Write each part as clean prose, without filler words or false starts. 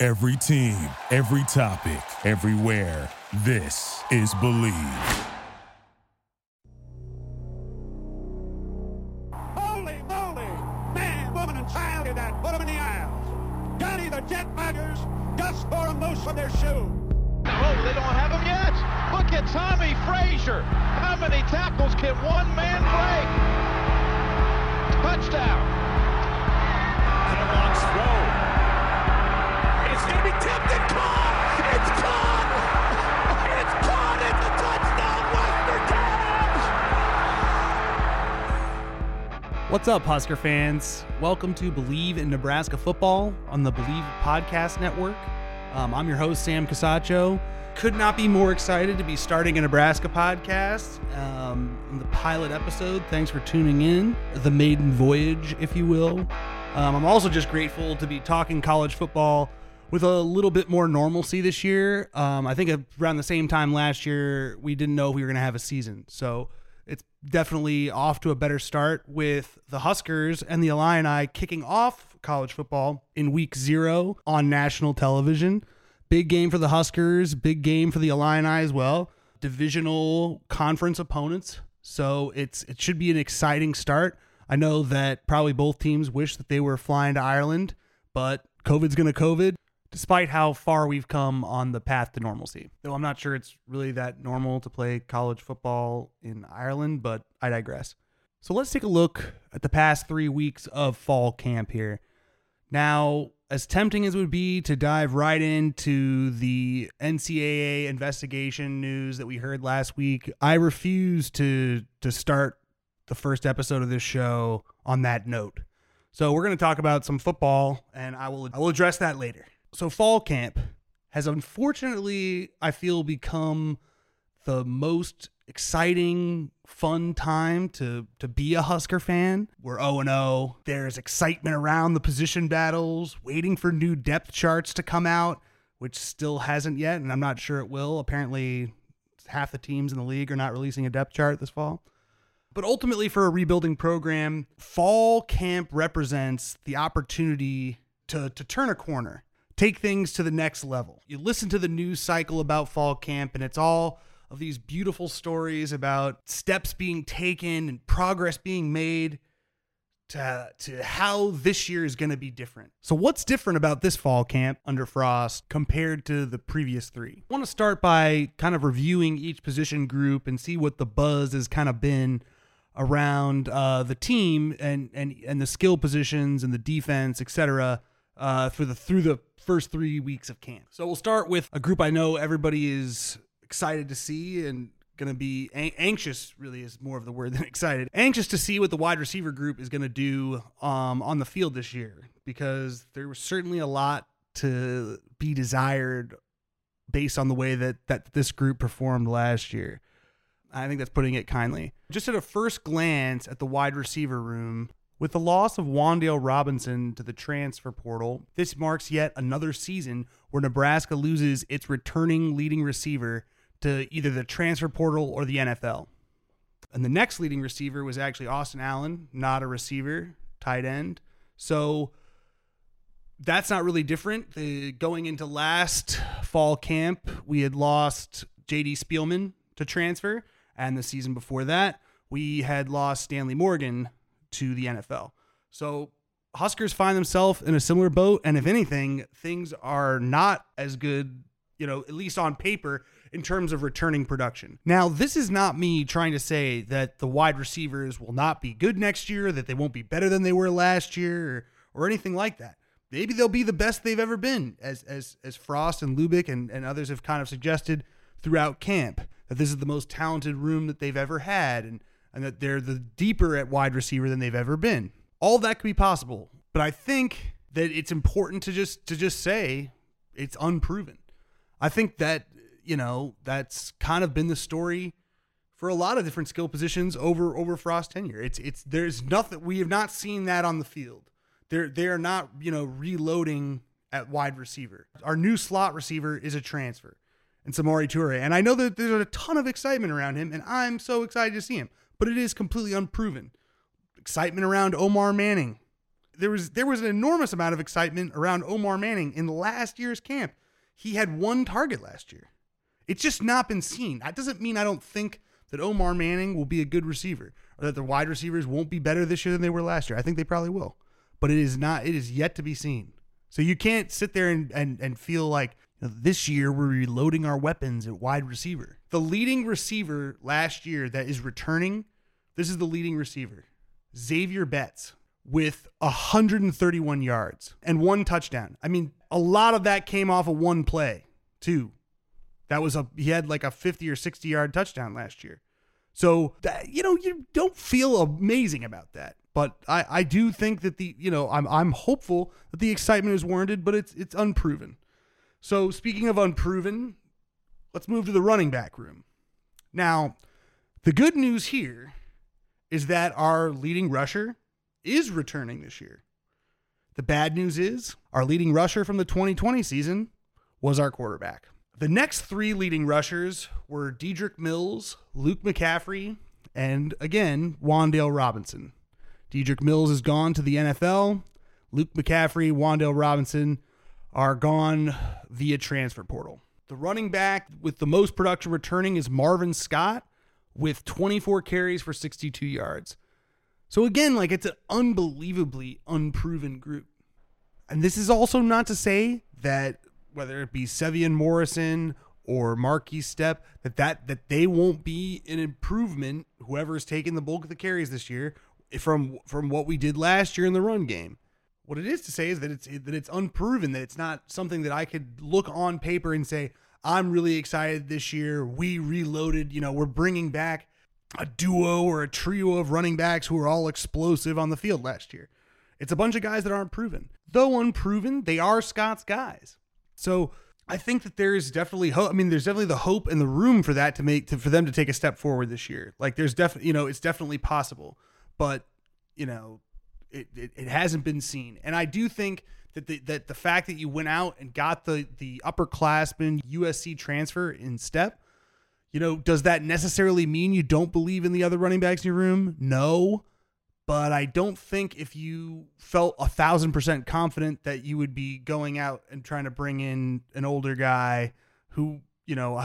Every team, every topic, everywhere. This is Believe. Holy moly! Man, woman, and child in that. Put them in the aisles. Johnny the Jet Riders just tore them loose from their shoe. Oh, they don't have them yet. Look at Tommy Frazier. How many tackles can one man break? Touchdown. And a long throw. It's going to be tipped and caught! It's caught! It's caught! It's a touchdown, Western Cats! What's up, Husker fans? Welcome to Believe in Nebraska Football on the Believe Podcast Network. I'm your host, Sam Casaccio. Could not be more excited to be starting a Nebraska podcast in the pilot episode. Thanks for tuning in. The maiden voyage, if you will. I'm also just grateful to be talking college football with a little bit more normalcy this year. I think around the same time last year, we didn't know we were going to have a season. So it's definitely off to a better start with the Huskers and the Illini kicking off college football in week 0 on national television. Big game for the Huskers, big game for the Illini as well. Divisional conference opponents. So it should be an exciting start. I know that probably both teams wish that they were flying to Ireland, but COVID's going to COVID. Despite how far we've come on the path to normalcy. Though I'm not sure it's really that normal to play college football in Ireland, but I digress. So let's take a look at the past 3 weeks of fall camp here. Now, as tempting as it would be to dive right into the NCAA investigation news that we heard last week, I refuse to start the first episode of this show on that note. So we're going to talk about some football, and I will address that later. So fall camp has unfortunately, I feel, become the most exciting, fun time to be a Husker fan. We're 0-0. There's excitement around the position battles, waiting for new depth charts to come out, which still hasn't yet, and I'm not sure it will. Apparently, half the teams in the league are not releasing a depth chart this fall. But ultimately, for a rebuilding program, fall camp represents the opportunity to turn a corner. Take things to the next level. You listen to the news cycle about fall camp, and it's all of these beautiful stories about steps being taken and progress being made to how this year is going to be different. So what's different about this fall camp under Frost compared to the previous three? I want to start by kind of reviewing each position group and see what the buzz has kind of been around the team and the skill positions and the defense, etc., through the first 3 weeks of camp. So we'll start with a group I know everybody is excited to see and going to be anxious, really is more of the word than excited. Anxious to see what the wide receiver group is going to do on the field this year, because there was certainly a lot to be desired based on the way that this group performed last year. I think that's putting it kindly. Just at a first glance at the wide receiver room, with the loss of Wandale Robinson to the transfer portal, this marks yet another season where Nebraska loses its returning leading receiver to either the transfer portal or the NFL. And the next leading receiver was actually Austin Allen, not a receiver, tight end. So that's not really different. Going into last fall camp, we had lost J.D. Spielman to transfer, and the season before that, we had lost Stanley Morgan to the NFL. So Huskers find themselves in a similar boat, and if anything, things are not as good, at least on paper, in terms of returning production. Now, this is not me trying to say that the wide receivers will not be good next year, that they won't be better than they were last year or anything like that. Maybe they'll be the best they've ever been, as Frost and Lubick and others have kind of suggested throughout camp, that this is the most talented room that they've ever had, and that they're the deeper at wide receiver than they've ever been. All that could be possible, but I think that it's important to just say It's unproven. I think that, you know, that's kind of been the story for a lot of different skill positions over Frost's tenure. It's there's nothing, we have not seen that on the field. They're not, you know, reloading at wide receiver. Our new slot receiver is a transfer, and Samori Toure. And I know that there's a ton of excitement around him, and I'm so excited to see him, but it is completely unproven. Excitement around Omar Manning. There was an enormous amount of excitement around Omar Manning in last year's camp. He had one target last year. It's just not been seen. That doesn't mean I don't think that Omar Manning will be a good receiver, or that the wide receivers won't be better this year than they were last year. I think they probably will, but it is not. It is yet to be seen. So you can't sit there and feel like, you know, this year we're reloading our weapons at wide receiver. The leading receiver last year that is returning, this is the leading receiver, Xavier Betts, with 131 yards and one touchdown. I mean, a lot of that came off of one play, too. That was he had like a 50 or 60 yard touchdown last year. So that, you know, you don't feel amazing about that, but I do think that the, you know, I'm hopeful that the excitement is warranted, but it's unproven. So speaking of unproven, let's move to the running back room. Now, the good news here is that our leading rusher is returning this year. The bad news is our leading rusher from the 2020 season was our quarterback. The next three leading rushers were Dedrick Mills, Luke McCaffrey, and again, Wandale Robinson. Dedrick Mills is gone to the NFL. Luke McCaffrey, Wandale Robinson are gone via transfer portal. The running back with the most production returning is Marvin Scott with 24 carries for 62 yards. So again, like, it's an unbelievably unproven group. And this is also not to say that whether it be Sevion Morrison or Marquis Stepp, that they won't be an improvement, whoever's taking the bulk of the carries this year, from what we did last year in the run game. What it is to say is that it's unproven, that it's not something that I could look on paper and say, I'm really excited this year. We reloaded, you know, we're bringing back a duo or a trio of running backs who were all explosive on the field last year. It's a bunch of guys that aren't proven. Though unproven, they are Scott's guys. So I think that there is definitely hope. I mean, there's definitely the hope and the room for that for them to take a step forward this year. Like, there's definitely, you know, it's definitely possible, but, you know, it hasn't been seen. And I do think that the fact that you went out and got the upperclassman USC transfer in Stepp, you know, does that necessarily mean you don't believe in the other running backs in your room? No. But I don't think if you felt 1,000% confident that you would be going out and trying to bring in an older guy who, you know,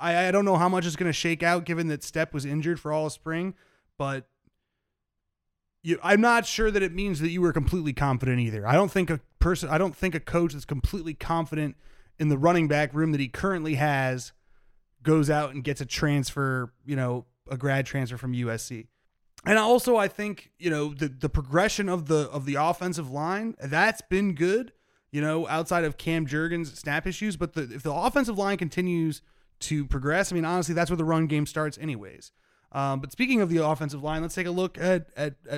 I don't know how much it's going to shake out given that Stepp was injured for all of spring, but I'm not sure that it means that you were completely confident either. I don't think a coach that's completely confident in the running back room that he currently has goes out and gets a transfer, you know, a grad transfer from USC. And also, I think, you know, the progression of the offensive line, that's been good, you know, outside of Cam Jurgens' snap issues. But if the offensive line continues to progress, I mean, honestly, that's where the run game starts anyways. But speaking of the offensive line, let's take a look at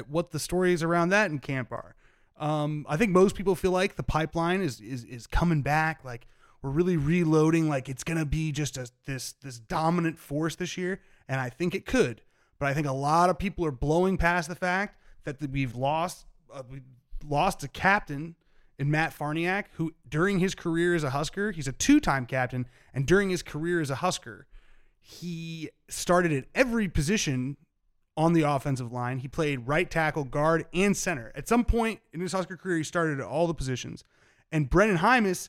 what the stories around that in camp are. I think most people feel like the pipeline is coming back. Like, we're really reloading. Like, it's going to be just this dominant force this year. And I think it could. But I think a lot of people are blowing past the fact that we've lost a captain in Matt Farniak, who during his career as a Husker, he's a two-time captain, and during his career as a Husker, he started at every position on the offensive line. He played right tackle, guard, and center. At some point in his Husker career, he started at all the positions. And Brennan Hymas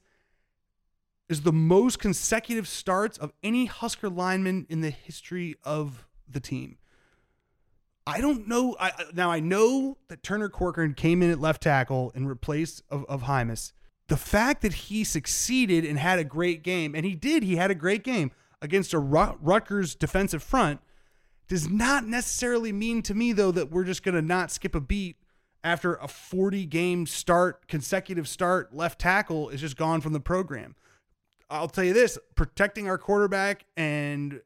is the most consecutive starts of any Husker lineman in the history of the team. I don't know. Now, I know that Turner Corcoran came in at left tackle in replace of Hymas. The fact that he succeeded and had a great game, and he had a great game against a Rutgers defensive front, does not necessarily mean to me, though, that we're just going to not skip a beat after a 40-game consecutive start left tackle is just gone from the program. I'll tell you this, protecting our quarterback and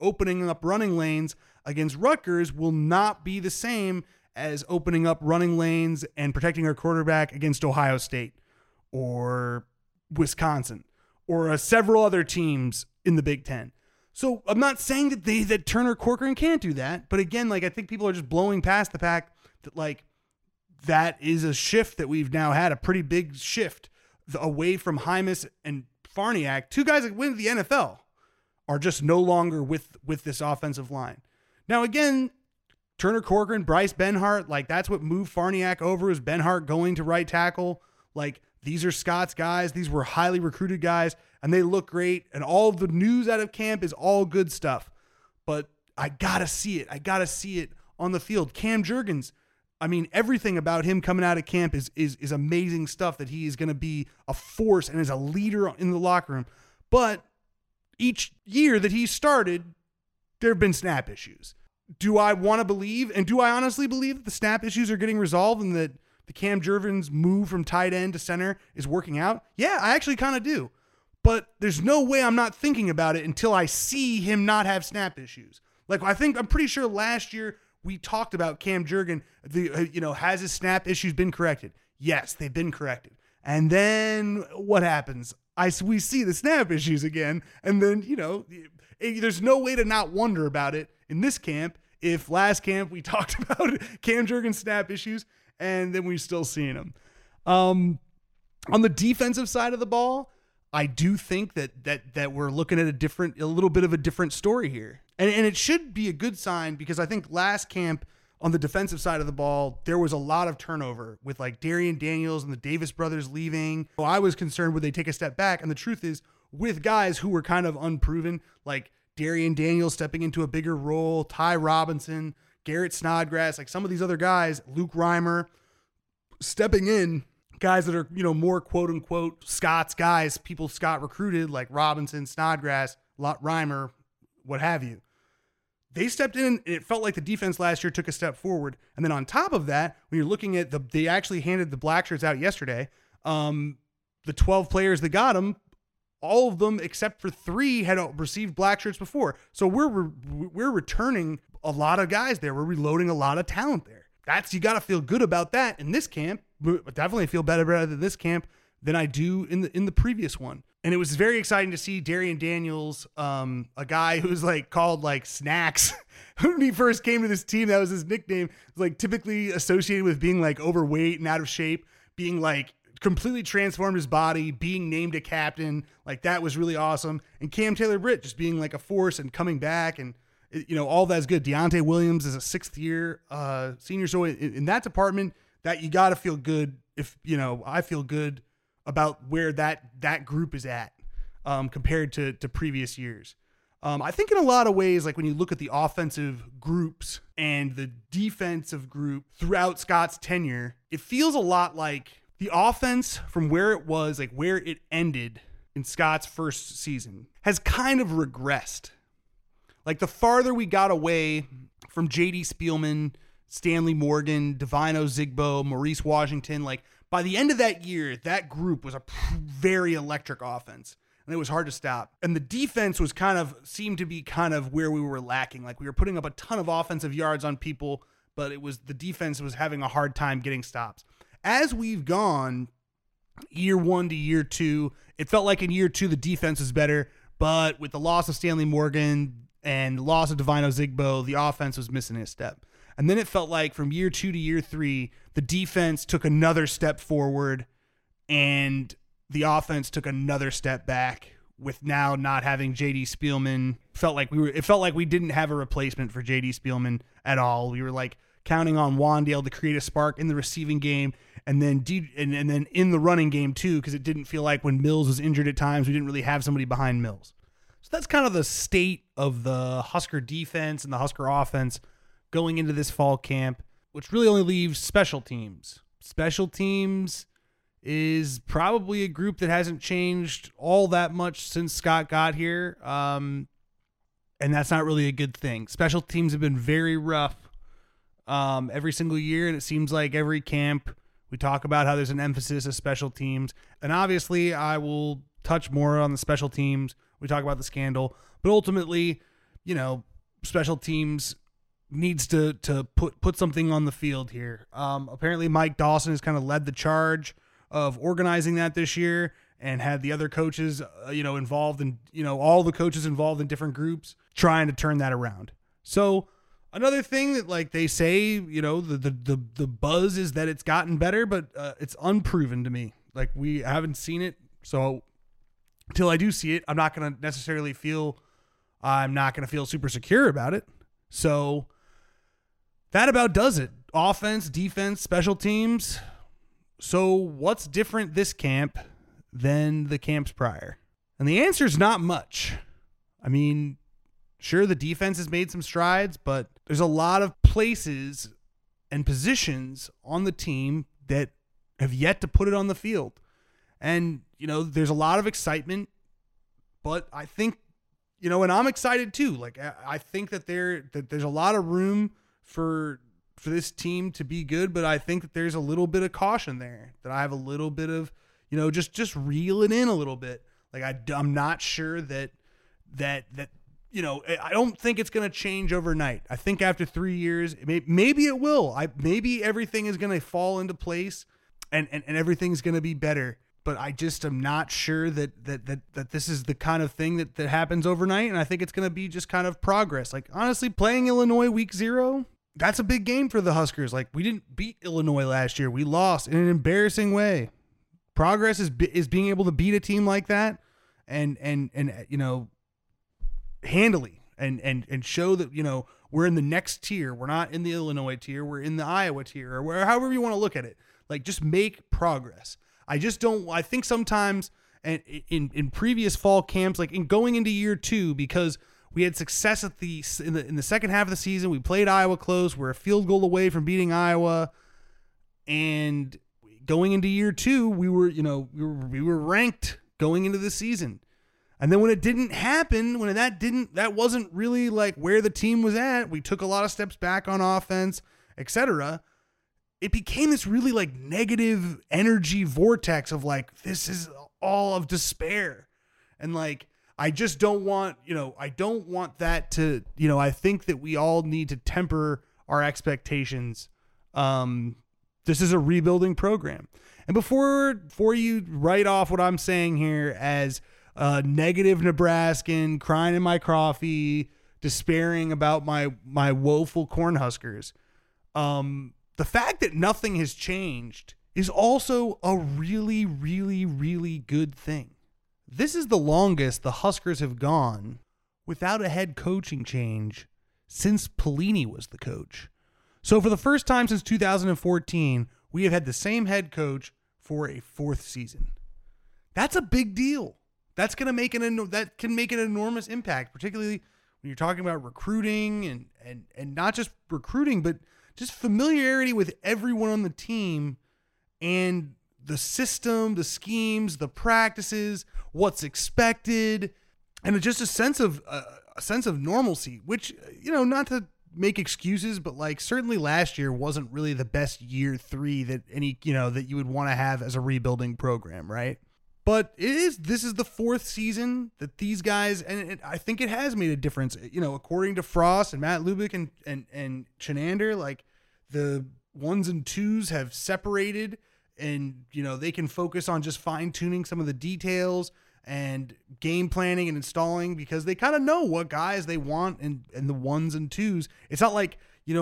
opening up running lanes against Rutgers will not be the same as opening up running lanes and protecting our quarterback against Ohio State or Wisconsin or several other teams in the Big Ten. So I'm not saying that that Turner Corcoran can't do that. But again, like, I think people are just blowing past the fact that, like, that is a shift that we've now had, a pretty big shift away from Hymas and Farniak. Two guys that went to the NFL are just no longer with this offensive line. Now, again, Turner Corcoran, Bryce Benhart, like, that's what moved Farniak over, is Benhart going to right tackle. Like, these are Scott's guys. These were highly recruited guys, and they look great. And all the news out of camp is all good stuff. But I got to see it. I got to see it on the field. Cam Jurgens, I mean, everything about him coming out of camp is amazing stuff, that he is going to be a force and is a leader in the locker room. But each year that he started, there have been snap issues. Do I want to believe, and do I honestly believe, that the snap issues are getting resolved and that the Cam Jurgens move from tight end to center is working out? Yeah, I actually kind of do. But there's no way I'm not thinking about it until I see him not have snap issues. Like, I think, I'm pretty sure last year we talked about Cam Jurgens, has his snap issues been corrected? Yes, they've been corrected. And then what happens? We see the snap issues again. And then, there's no way to not wonder about it in this camp. If last camp we talked about Cam Jurgens' snap issues, and then we're still seeing them. On the defensive side of the ball, I do think that we're looking at a little bit of a different story here. And it should be a good sign, because I think last camp on the defensive side of the ball, there was a lot of turnover with, like, Darian Daniels and the Davis brothers leaving. So I was concerned, would they take a step back? And the truth is, with guys who were kind of unproven, like Darian Daniels stepping into a bigger role, Ty Robinson, Garrett Snodgrass, like some of these other guys, Luke Reimer, stepping in, guys that are, more quote unquote Scott's guys, people Scott recruited, like Robinson, Snodgrass, Reimer, what have you. They stepped in, and it felt like the defense last year took a step forward. And then on top of that, when you're looking at they actually handed the black shirts out yesterday. The 12 players that got them, all of them except for 3 had received black shirts before. So we're returning a lot of guys there. We're reloading a lot of talent there. You got to feel good about that in this camp. I definitely feel better in this camp than I do in the previous one. And it was very exciting to see Darian Daniels, a guy who's like called like Snacks. When he first came to this team, that was his nickname. Like typically associated with being like overweight and out of shape, being like completely transformed his body, being named a captain. Like that was really awesome. And Cam Taylor-Britt just being like a force and coming back, and all that's good. Deontay Williams is a 6th-year senior. So in that department, that you got to feel good. I feel good about where that group is at compared to previous years. I think in a lot of ways, like when you look at the offensive groups and the defensive group throughout Scott's tenure, it feels a lot like the offense from where it was, like where it ended in Scott's first season, has kind of regressed. Like the farther we got away from J.D. Spielman, Stanley Morgan, Devine Ozigbo, Maurice Washington, like by the end of that year, that group was a very electric offense, and it was hard to stop. And the defense was seemed to be where we were lacking. Like we were putting up a ton of offensive yards on people, but it was the defense was having a hard time getting stops. As we've gone year one to year two, it felt like in year two, the defense was better, but with the loss of Stanley Morgan and the loss of Devine Ozigbo, the offense was missing a step. And then it felt like from year 2 to year 3, the defense took another step forward and the offense took another step back, with now not having J.D. Spielman. It felt like we didn't have a replacement for J.D. Spielman at all. We were like counting on Wandale to create a spark in the receiving game and then in the running game too, because it didn't feel like when Mills was injured at times, we didn't really have somebody behind Mills. So that's kind of the state of the Husker defense and the Husker offense going into this fall camp, which really only leaves special teams. Special teams is probably a group that hasn't changed all that much since Scott got here. And that's not really a good thing. Special teams have been very rough every single year. And it seems like every camp we talk about how there's an emphasis of special teams. And obviously I will touch more on the special teams. We talk about the scandal, but ultimately, special teams needs to put something on the field here. Apparently Mike Dawson has kind of led the charge of organizing that this year. and had the other coaches, involved in, all the coaches involved in different groups trying to turn that around. So another thing that they say, the buzz is that it's gotten better, but it's unproven to me. We haven't seen it. So until I do see it, I'm not going to feel super secure about it. So that about does it. Offense, defense, special teams. So what's different this camp than the camps prior? And the answer is not much. I mean, sure, the defense has made some strides, but there's a lot of places and positions on the team that have yet to put it on the field. And, there's a lot of excitement, but I think, and I'm excited too. I think that there's a lot of room for this team to be good, but I think that there's a little bit of caution there, that I have a little bit of, just reel it in a little bit. I'm not sure that I don't think it's going to change overnight. I think after 3 years, maybe it will. Maybe everything is going to fall into place and everything's going to be better. But I just am not sure that this is the kind of thing that happens overnight. And I think it's going to be just kind of progress. Honestly, playing Illinois week 0, that's a big game for the Huskers. We didn't beat Illinois last year. We lost in an embarrassing way. Progress is being able to beat a team like that and handily and show that, we're in the next tier. We're not in the Illinois tier. We're in the Iowa tier, or however you want to look at it. Just make progress. I think sometimes in previous fall camps, in going into year 2, because we had success in the second half of the season, we played Iowa close. We're a field goal away from beating Iowa. And going into year 2, we were ranked going into the season. And then when it didn't happen, that wasn't really where the team was at. We took a lot of steps back on offense, etc. It became this really negative energy vortex of this is all of despair. And I just don't want, I don't want that to, I think that we all need to temper our expectations. This is a rebuilding program. And before you write off what I'm saying here as negative Nebraskan, crying in my coffee, despairing about my woeful Cornhuskers, the fact that nothing has changed is also a really, really, really good thing. This is the longest the Huskers have gone without a head coaching change since Pelini was the coach. So for the first time since 2014, we have had the same head coach for a 4th season. That's a big deal. That's going to make that can make an enormous impact, particularly when you're talking about recruiting and not just recruiting, but just familiarity with everyone on the team and the system, the schemes, the practices, what's expected, and just a sense of normalcy, which, not to make excuses, but certainly last year wasn't really the best year 3 that that you would want to have as a rebuilding program. Right. But this is the 4th season that these guys, and I think it has made a difference, according to Frost and Matt Lubick and Chenander, the 1s and 2s have separated, and, they can focus on just fine tuning some of the details and game planning and installing, because they kind of know what guys they want and the 1s and 2s. It's not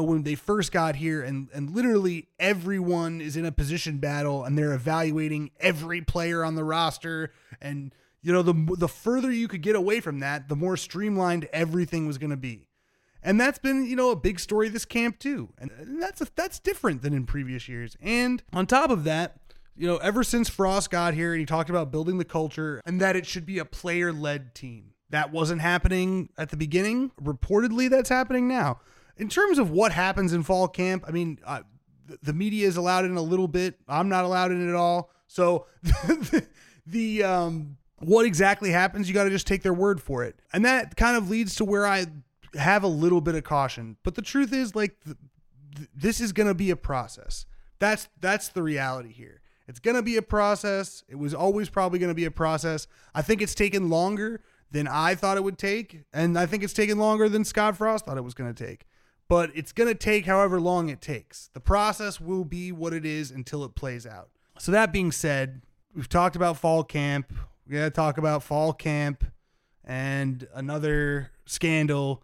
when they first got here and literally everyone is in a position battle and they're evaluating every player on the roster. And, the further you could get away from that, the more streamlined everything was going to be. And that's been, a big story this camp too. And that's different than in previous years. And on top of that, ever since Frost got here and he talked about building the culture and that it should be a player-led team, that wasn't happening at the beginning. Reportedly, that's happening now. In terms of what happens in fall camp, I mean, the media is allowed in a little bit. I'm not allowed in at all. So what exactly happens, you got to just take their word for it. And that kind of leads to where I have a little bit of caution. But the truth is, this is going to be a process. That's the reality here. It's going to be a process. It was always probably going to be a process. I think it's taken longer than I thought it would take, and I think it's taken longer than Scott Frost thought it was going to take. But it's going to take however long it takes. The process will be what it is until it plays out. So that being said, we've talked about fall camp. We got to talk about fall camp and another scandal.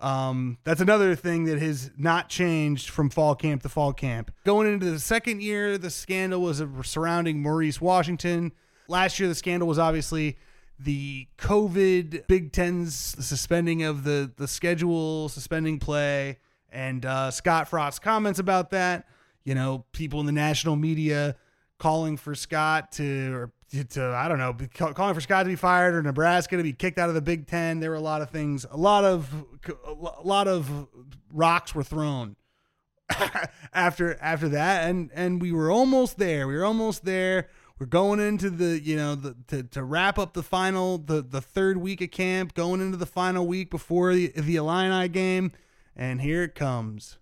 That's another thing that has not changed from fall camp to fall camp. Going into the second year, the scandal was surrounding Maurice Washington. Last year, the scandal was obviously the COVID, Big Ten's the suspending of the schedule, suspending play, and Scott Frost's comments about that. You know, people in the national media calling for Scott to be fired, or Nebraska to be kicked out of the Big Ten. There were a lot of things. A lot of rocks were thrown after that, and we were almost there. We're going into to wrap up the final, the third week of camp, going into the final week before the Illini game, and here it comes.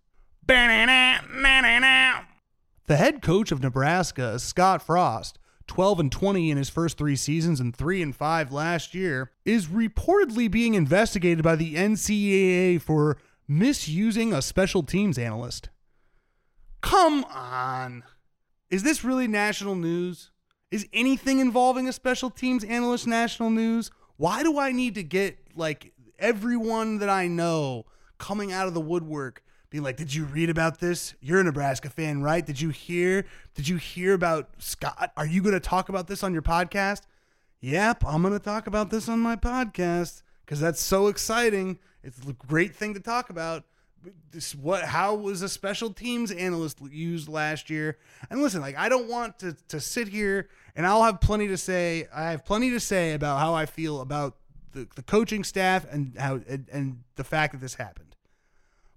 The head coach of Nebraska is Scott Frost, 12-20 in his first three seasons and 3-5 last year, is reportedly being investigated by the NCAA for misusing a special teams analyst. Come on. Is this really national news? Is anything involving a special teams analyst national news? Why do I need to get like everyone that I know coming out of the woodwork being like, did you read about this? You're a Nebraska fan, right? Did you hear about Scott? Are you going to talk about this on your podcast? Yep, I'm going to talk about this on my podcast because that's so exciting. It's a great thing to talk about. How was a special teams analyst used last year? And listen, like, I don't want to sit here, and I'll have plenty to say. I have plenty to say about how I feel about the coaching staff and how and the fact that this happened.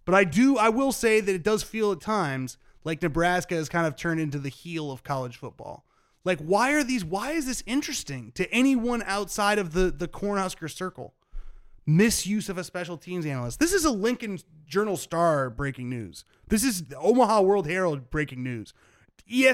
But I will say that it does feel at times like Nebraska has kind of turned into the heel of college football. Like, why is this interesting to anyone outside of the Cornhusker circle? Misuse of a special teams analyst. This is a Lincoln Journal-Star breaking news. This is the Omaha World Herald breaking news.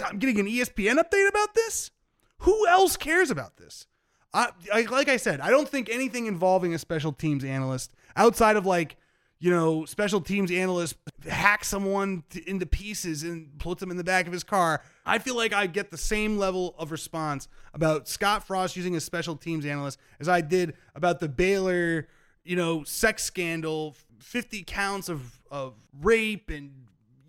I'm getting an ESPN update about this? Who else cares about this? Like I said, I don't think anything involving a special teams analyst outside of like, you know, special teams analyst hack someone into pieces and puts them in the back of his car. I feel like I get the same level of response about Scott Frost using a special teams analyst as I did about the Baylor, you know, sex scandal, 50 counts of rape and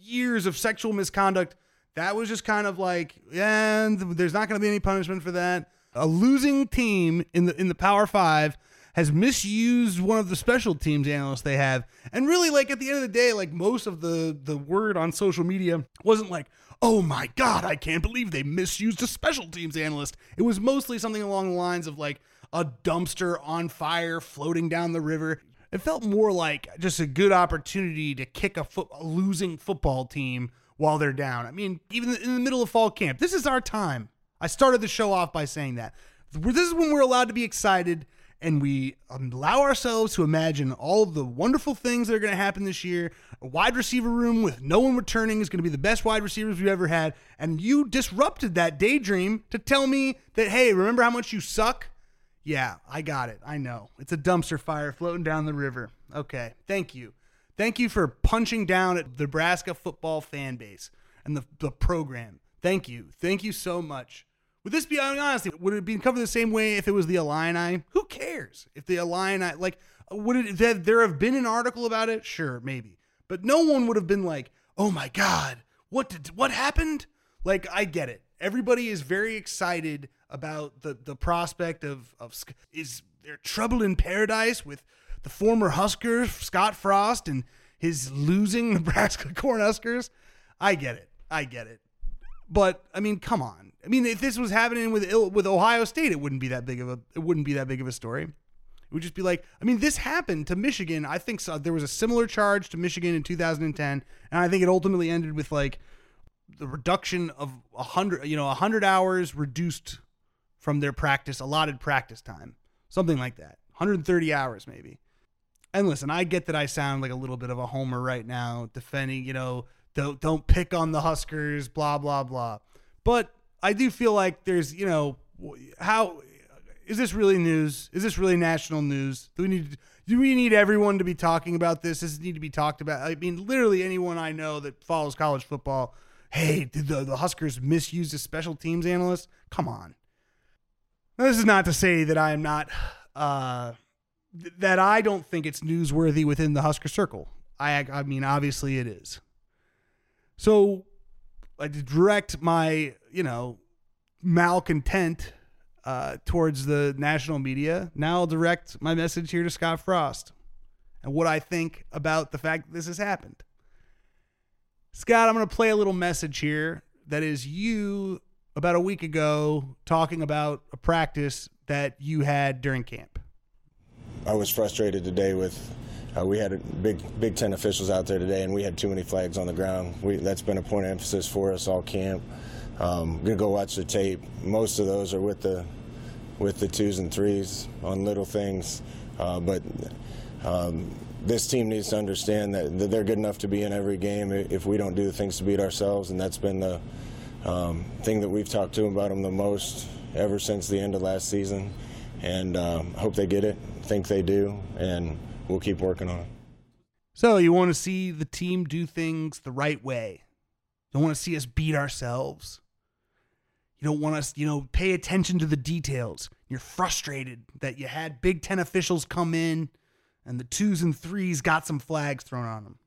years of sexual misconduct. That was just kind of like, and there's not going to be any punishment for that. A losing team in the Power Five has misused one of the special teams analysts they have. And really, like, at the end of the day, like, most of the word on social media wasn't like, oh my God, I can't believe they misused a special teams analyst. It was mostly something along the lines of like a dumpster on fire floating down the river. It felt more like just a good opportunity to kick a losing football team while they're down. I mean, even in the middle of fall camp, this is our time. I started the show off by saying that. This is when we're allowed to be excited, and we allow ourselves to imagine all the wonderful things that are going to happen this year. A wide receiver room with no one returning is going to be the best wide receivers we've ever had. And you disrupted that daydream to tell me that, hey, remember how much you suck? Yeah, I got it. I know. It's a dumpster fire floating down the river. Okay, thank you. Thank you for punching down at the Nebraska football fan base and the program. Thank you. Thank you so much. Would this be, I mean, honestly, would it be covered the same way if it was the Illini? Who cares if the Illini, like, would it, that there have been an article about it? Sure, maybe. But no one would have been like, oh my God, what happened? Like, I get it. Everybody is very excited about the prospect of, is there trouble in paradise with the former Husker, Scott Frost, and his losing Nebraska Cornhuskers? I get it. But I mean, come on. I mean, if this was happening with Ohio State, it wouldn't be that big of a story. It would just be like, I mean, this happened to Michigan. I think so. There was a similar charge to Michigan in 2010, and I think it ultimately ended with like the reduction of 100 hours reduced from their allotted practice time, something like that, 130 hours maybe. And listen, I get that I sound like a little bit of a homer right now, defending, you know, Don't pick on the Huskers, blah, blah, blah. But I do feel like there's, you know, how is this really news? Is this really national news? Do we need everyone to be talking about this? Does it need to be talked about? I mean, literally anyone I know that follows college football. Hey, did the Huskers misuse a special teams analyst? Come on. This is not to say that I am not, that I don't think it's newsworthy within the Husker circle. I mean, obviously it is. So I direct my, malcontent towards the national media. Now I'll direct my message here to Scott Frost and what I think about the fact that this has happened. Scott, I'm going to play a little message here that is you about a week ago talking about a practice that you had during camp. I was frustrated today with... we had a Big Ten officials out there today, and we had too many flags on the ground. That's been a point of emphasis for us all camp. Gonna go watch the tape. Most of those are with the 2s and 3s on little things, but this team needs to understand that they're good enough to be in every game if we don't do the things to beat ourselves, and that's been the thing that we've talked to them about them the most ever since the end of last season. And hope they get it. Think they do, and we'll keep working on it. So you want to see the team do things the right way. You don't want to see us beat ourselves. You don't want us, pay attention to the details. You're frustrated that you had Big Ten officials come in and the 2s and 3s got some flags thrown on them.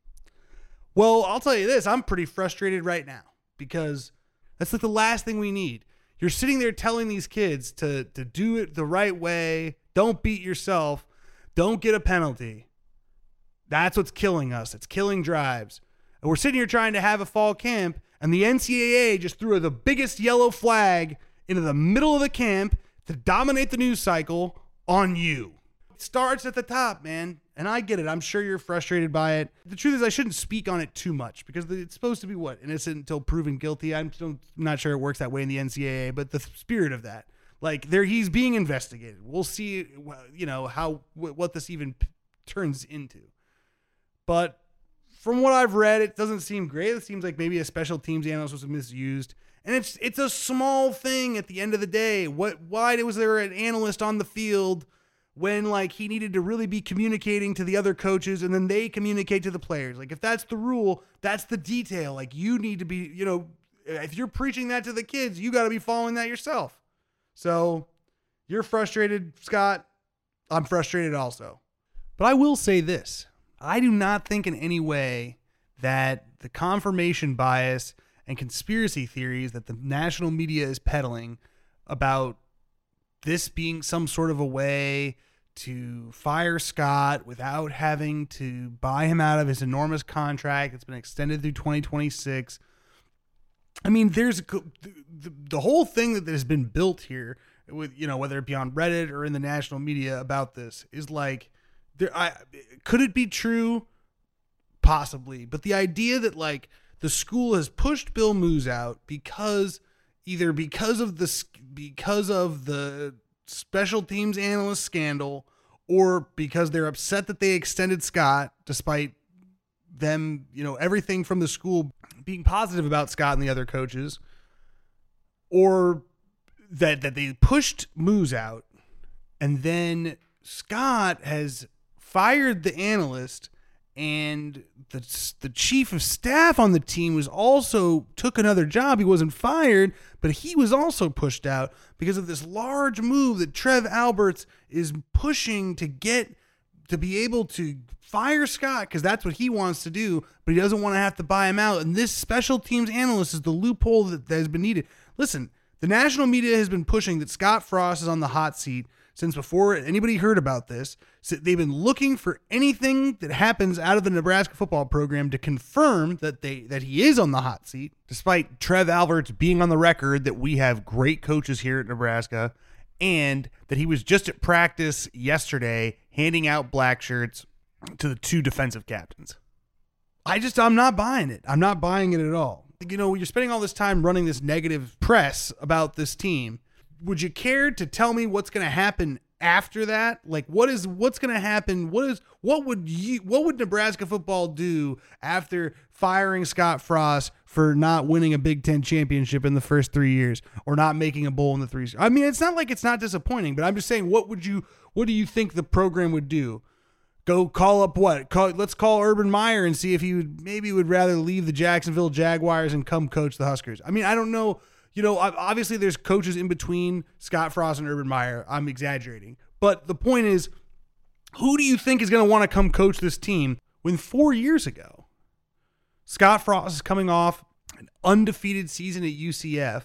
Well, I'll tell you this. I'm pretty frustrated right now because that's like the last thing we need. You're sitting there telling these kids to do it the right way. Don't beat yourself. Don't get a penalty. That's what's killing us. It's killing drives. And we're sitting here trying to have a fall camp, and the NCAA just threw the biggest yellow flag into the middle of the camp to dominate the news cycle on you. It starts at the top, man. And I get it. I'm sure you're frustrated by it. The truth is I shouldn't speak on it too much because it's supposed to be what? Innocent until proven guilty. I'm still not sure it works that way in the NCAA, but the spirit of that. He's being investigated. We'll see, what this even turns into. But from what I've read, it doesn't seem great. It seems like maybe a special teams analyst was misused, and it's a small thing at the end of the day. Why was there an analyst on the field when he needed to really be communicating to the other coaches, and then they communicate to the players? If that's the rule, that's the detail. You need to be, if you're preaching that to the kids, you got to be following that yourself. So you're frustrated, Scott. I'm frustrated also. But I will say this. I do not think in any way that the confirmation bias and conspiracy theories that the national media is peddling about this being some sort of a way to fire Scott without having to buy him out of his enormous contract that's been extended through 2026. I mean, there's the whole thing that has been built here with, whether it be on Reddit or in the national media about this is could it be true? Possibly. But the idea that the school has pushed Bill Moos out because of the special teams analyst scandal, or because they're upset that they extended Scott despite them, everything from the school being positive about Scott and the other coaches, or that they pushed Moos out, and then Scott has fired the analyst, and the chief of staff on the team was also took another job. He wasn't fired, but he was also pushed out because of this large move that Trev Alberts is pushing to get to be able to fire Scott because that's what he wants to do, but he doesn't want to have to buy him out. And this special teams analyst is the loophole that has been needed. Listen, the national media has been pushing that Scott Frost is on the hot seat since before anybody heard about this. So they've been looking for anything that happens out of the Nebraska football program to confirm that he is on the hot seat, despite Trev Alberts being on the record that we have great coaches here at Nebraska and that he was just at practice yesterday handing out black shirts to the two defensive captains. I'm not buying it. I'm not buying it at all. You're spending all this time running this negative press about this team. Would you care to tell me what's going to happen after that? What's going to happen? What would Nebraska football do after firing Scott Frost for not winning a Big Ten championship in the first 3 years or not making a bowl in the 3 years? I mean, it's not like it's not disappointing, but I'm just saying, what do you think the program would do? Go call up what? Let's call Urban Meyer and see if he would rather leave the Jacksonville Jaguars and come coach the Huskers. I mean, I don't know. you know, obviously there's coaches in between Scott Frost and Urban Meyer. I'm exaggerating. But the point is, who do you think is going to want to come coach this team when 4 years ago, Scott Frost is coming off an undefeated season at UCF?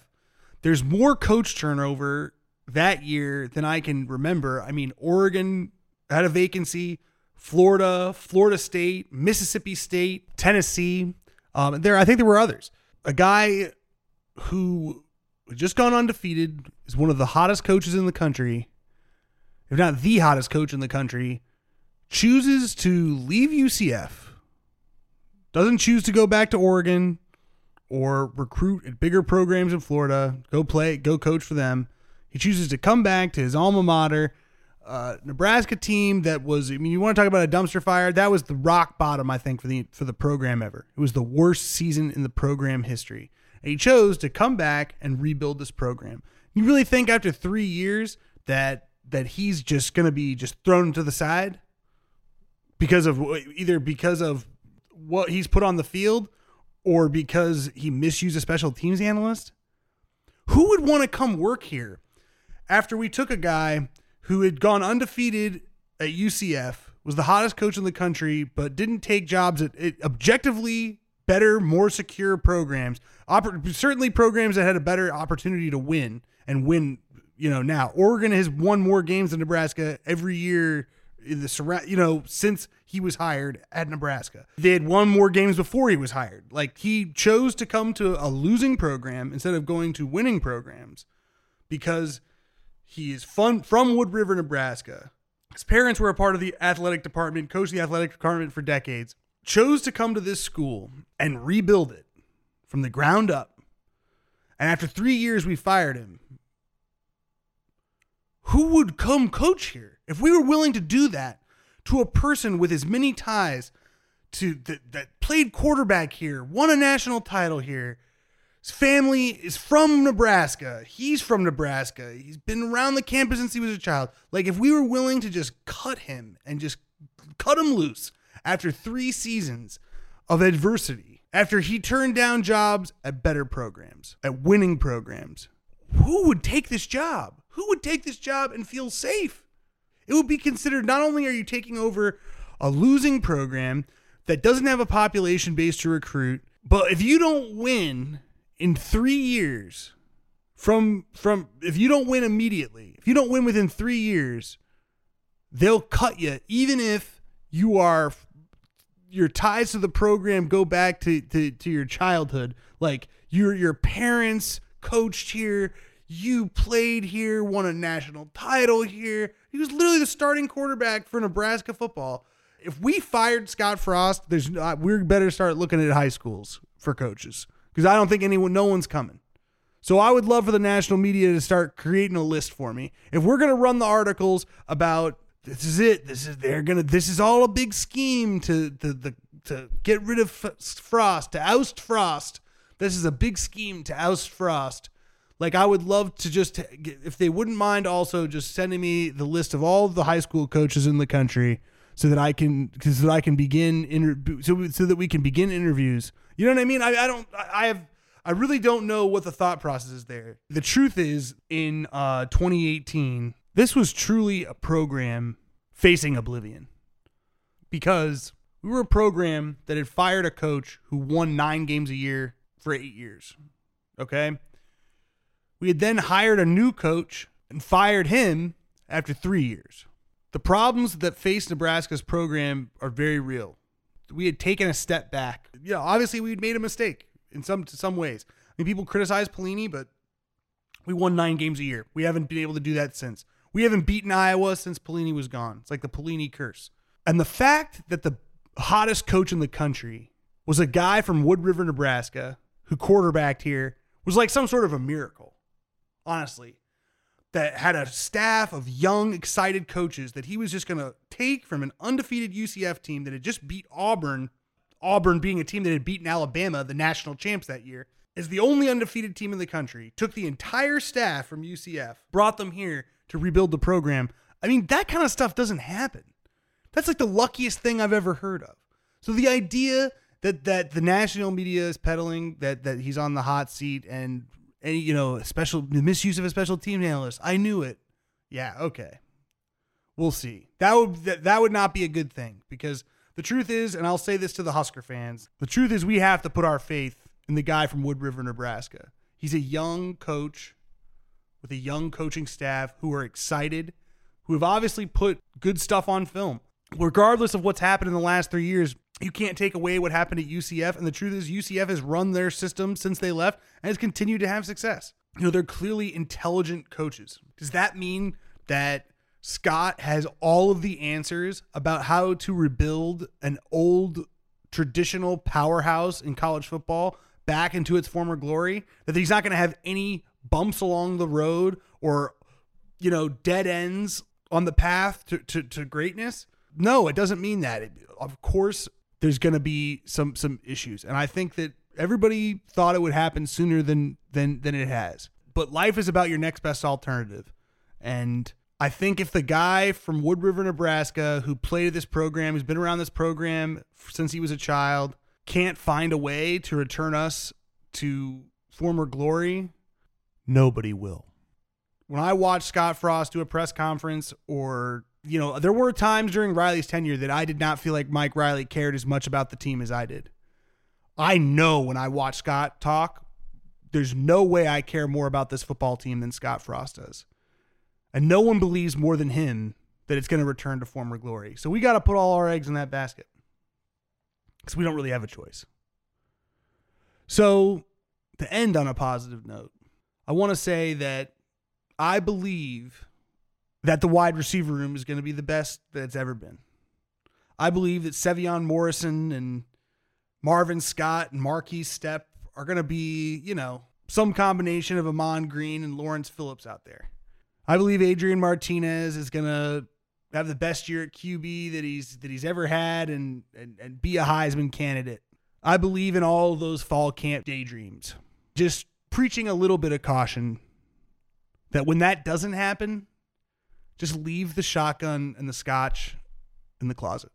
There's more coach turnover that year than I can remember. I mean, Oregon had a vacancy, Florida, Florida State, Mississippi State, Tennessee. I think there were others. A guy who just gone undefeated is one of the hottest coaches in the country, if not the hottest coach in the country, chooses to leave UCF, doesn't choose to go back to Oregon or recruit at bigger programs in Florida, go coach for them. He chooses to come back to his alma mater, Nebraska team that was, I mean, you want to talk about a dumpster fire? That was the rock bottom, I think, for the program ever. It was the worst season in the program history. And he chose to come back and rebuild this program. You really think after 3 years that he's just going to be just thrown to the side because of what he's put on the field or because he misused a special teams analyst? Who would want to come work here after we took a guy who had gone undefeated at UCF, was the hottest coach in the country, but didn't take jobs at objectively better, more secure programs, certainly programs that had a better opportunity to win and win? You know, now Oregon has won more games than Nebraska every year in the since he was hired at Nebraska. They had won more games before he was hired. Like, he chose to come to a losing program instead of going to winning programs because he is from Wood River, Nebraska. His parents were a part of the athletic department, coached the athletic department for decades, chose to come to this school and rebuild it from the ground up. And after 3 years, we fired him. Who would come coach here? If we were willing to do that to a person with as many ties to that played quarterback here, won a national title here, his family is from Nebraska, he's from Nebraska, he's been around the campus since he was a child. Like, if we were willing to just cut him and just cut him loose after 3 seasons of adversity, after he turned down jobs at better programs, at winning programs, who would take this job? Who would take this job and feel safe? It would be considered not only are you taking over a losing program that doesn't have a population base to recruit, but if you don't win in 3 years if you don't win immediately, if you don't win within 3 years, they'll cut you, even if your ties to the program go back to your childhood. Like, your parents coached here, you played here, won a national title here. He was literally the starting quarterback for Nebraska football. If we fired Scott Frost, we better start looking at high schools for coaches, because I don't think no one's coming. So I would love for the national media to start creating a list for me. If we're going to run the articles about this is it, this is all a big scheme to get rid of Frost, to oust Frost. This is a big scheme to oust Frost. Like, I would love to just, if they wouldn't mind also just sending me the list of all the high school coaches in the country so that we can begin interviews. You know what I mean? I really don't know what the thought process is there. The truth is, in 2018, this was truly a program facing oblivion, because we were a program that had fired a coach who won 9 games a year for 8 years. Okay. We had then hired a new coach and fired him after 3 years. The problems that faced Nebraska's program are very real. We had taken a step back. You know, obviously we'd made a mistake in some ways. I mean, people criticize Pelini, but we won 9 games a year. We haven't been able to do that since. We haven't beaten Iowa since Pelini was gone. It's like the Pelini curse. And the fact that the hottest coach in the country was a guy from Wood River, Nebraska, who quarterbacked here, was like some sort of a miracle. Honestly, that had a staff of young, excited coaches that he was just going to take from an undefeated UCF team that had just beat Auburn being a team that had beaten Alabama, the national champs that year, is the only undefeated team in the country, took the entire staff from UCF, brought them here to rebuild the program. I mean, that kind of stuff doesn't happen. That's like the luckiest thing I've ever heard of. So the idea that the national media is peddling, that he's on the hot seat and And, you know, the misuse of a special team analyst. I knew it. Yeah, okay. We'll see. That would not be a good thing, because the truth is, and I'll say this to the Husker fans, the truth is we have to put our faith in the guy from Wood River, Nebraska. He's a young coach with a young coaching staff who are excited, who have obviously put good stuff on film. Regardless of what's happened in the last 3 years, you can't take away what happened at UCF. And the truth is, UCF has run their system since they left and has continued to have success. You know, they're clearly intelligent coaches. Does that mean that Scott has all of the answers about how to rebuild an old traditional powerhouse in college football back into its former glory? That he's not going to have any bumps along the road or, you know, dead ends on the path to greatness? No, it doesn't mean that. Of course, there's going to be some issues. And I think that everybody thought it would happen sooner than it has. But life is about your next best alternative. And I think if the guy from Wood River, Nebraska, who played at this program, who's been around this program since he was a child, can't find a way to return us to former glory, nobody will. When I watched Scott Frost do a press conference, or, you know, there were times during Riley's tenure that I did not feel like Mike Riley cared as much about the team as I did. I know when I watch Scott talk, there's no way I care more about this football team than Scott Frost does. And no one believes more than him that it's going to return to former glory. So we got to put all our eggs in that basket, because we don't really have a choice. So to end on a positive note, I want to say that I believe that the wide receiver room is going to be the best that it's ever been. I believe that Sevion Morrison and Marvin Scott and Marquise Stepp are going to be, you know, some combination of Amon Green and Lawrence Phillips out there. I believe Adrian Martinez is going to have the best year at QB that he's ever had and be a Heisman candidate. I believe in all of those fall camp daydreams. Just preaching a little bit of caution that when that doesn't happen, just leave the shotgun and the scotch in the closet.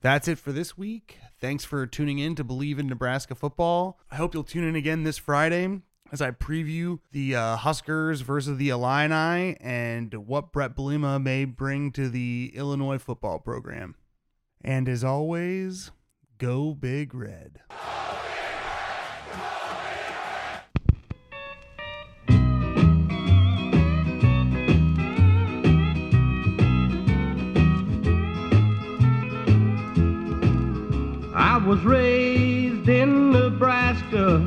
That's it for this week. Thanks for tuning in to Believe in Nebraska Football. I hope you'll tune in again this Friday as I preview the Huskers versus the Illini and what Brett Bielema may bring to the Illinois football program. And as always, go Big Red. I was raised in Nebraska,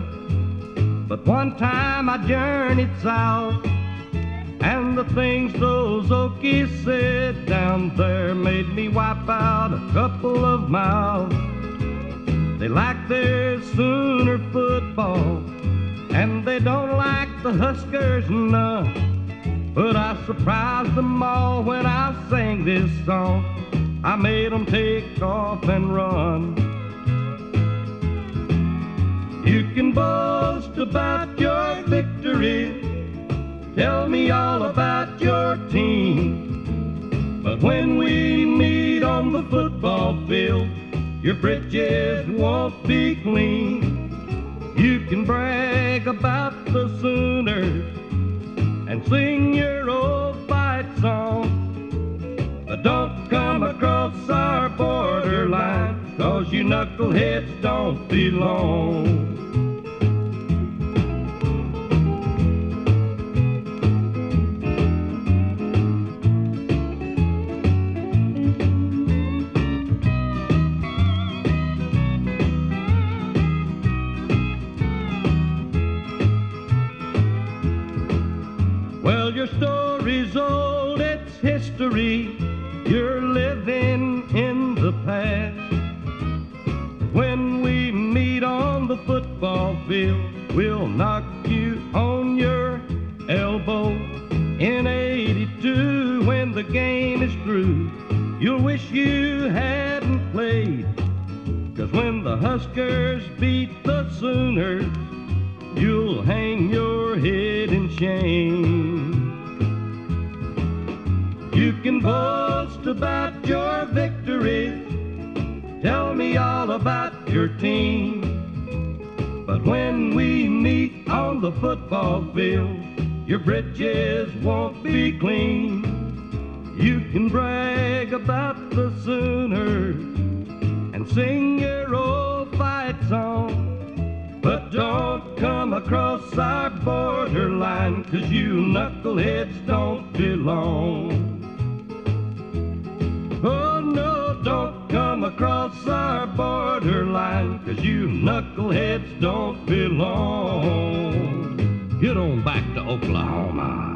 but one time I journeyed south, and the things those Okies said down there made me wipe out a couple of mouths. They like their Sooner football, and they don't like the Huskers none, but I surprised them all when I sang this song. I made them take off and run. You can boast about your victory, tell me all about your team, but when we meet on the football field, your britches won't be clean. You can brag about the Sooners and sing your old fight song, but don't come across our borderline, 'cause you knuckleheads don't belong. Your story's old, it's history. You're living in the past. When we meet on the football field, we'll knock you on your elbow. In 82, when the game is through, you'll wish you hadn't played. 'Cause when the Huskers beat the Sooners, you'll hang your head in shame. You can boast about your victory, tell me all about your team, But when we meet on the football field, your britches won't be clean. You can brag about the Sooners and sing your old fight song, but don't come across our borderline, 'cause you knuckleheads don't belong. Oh no, don't come across our borderline, 'cause you knuckleheads don't belong. Get on back to Oklahoma.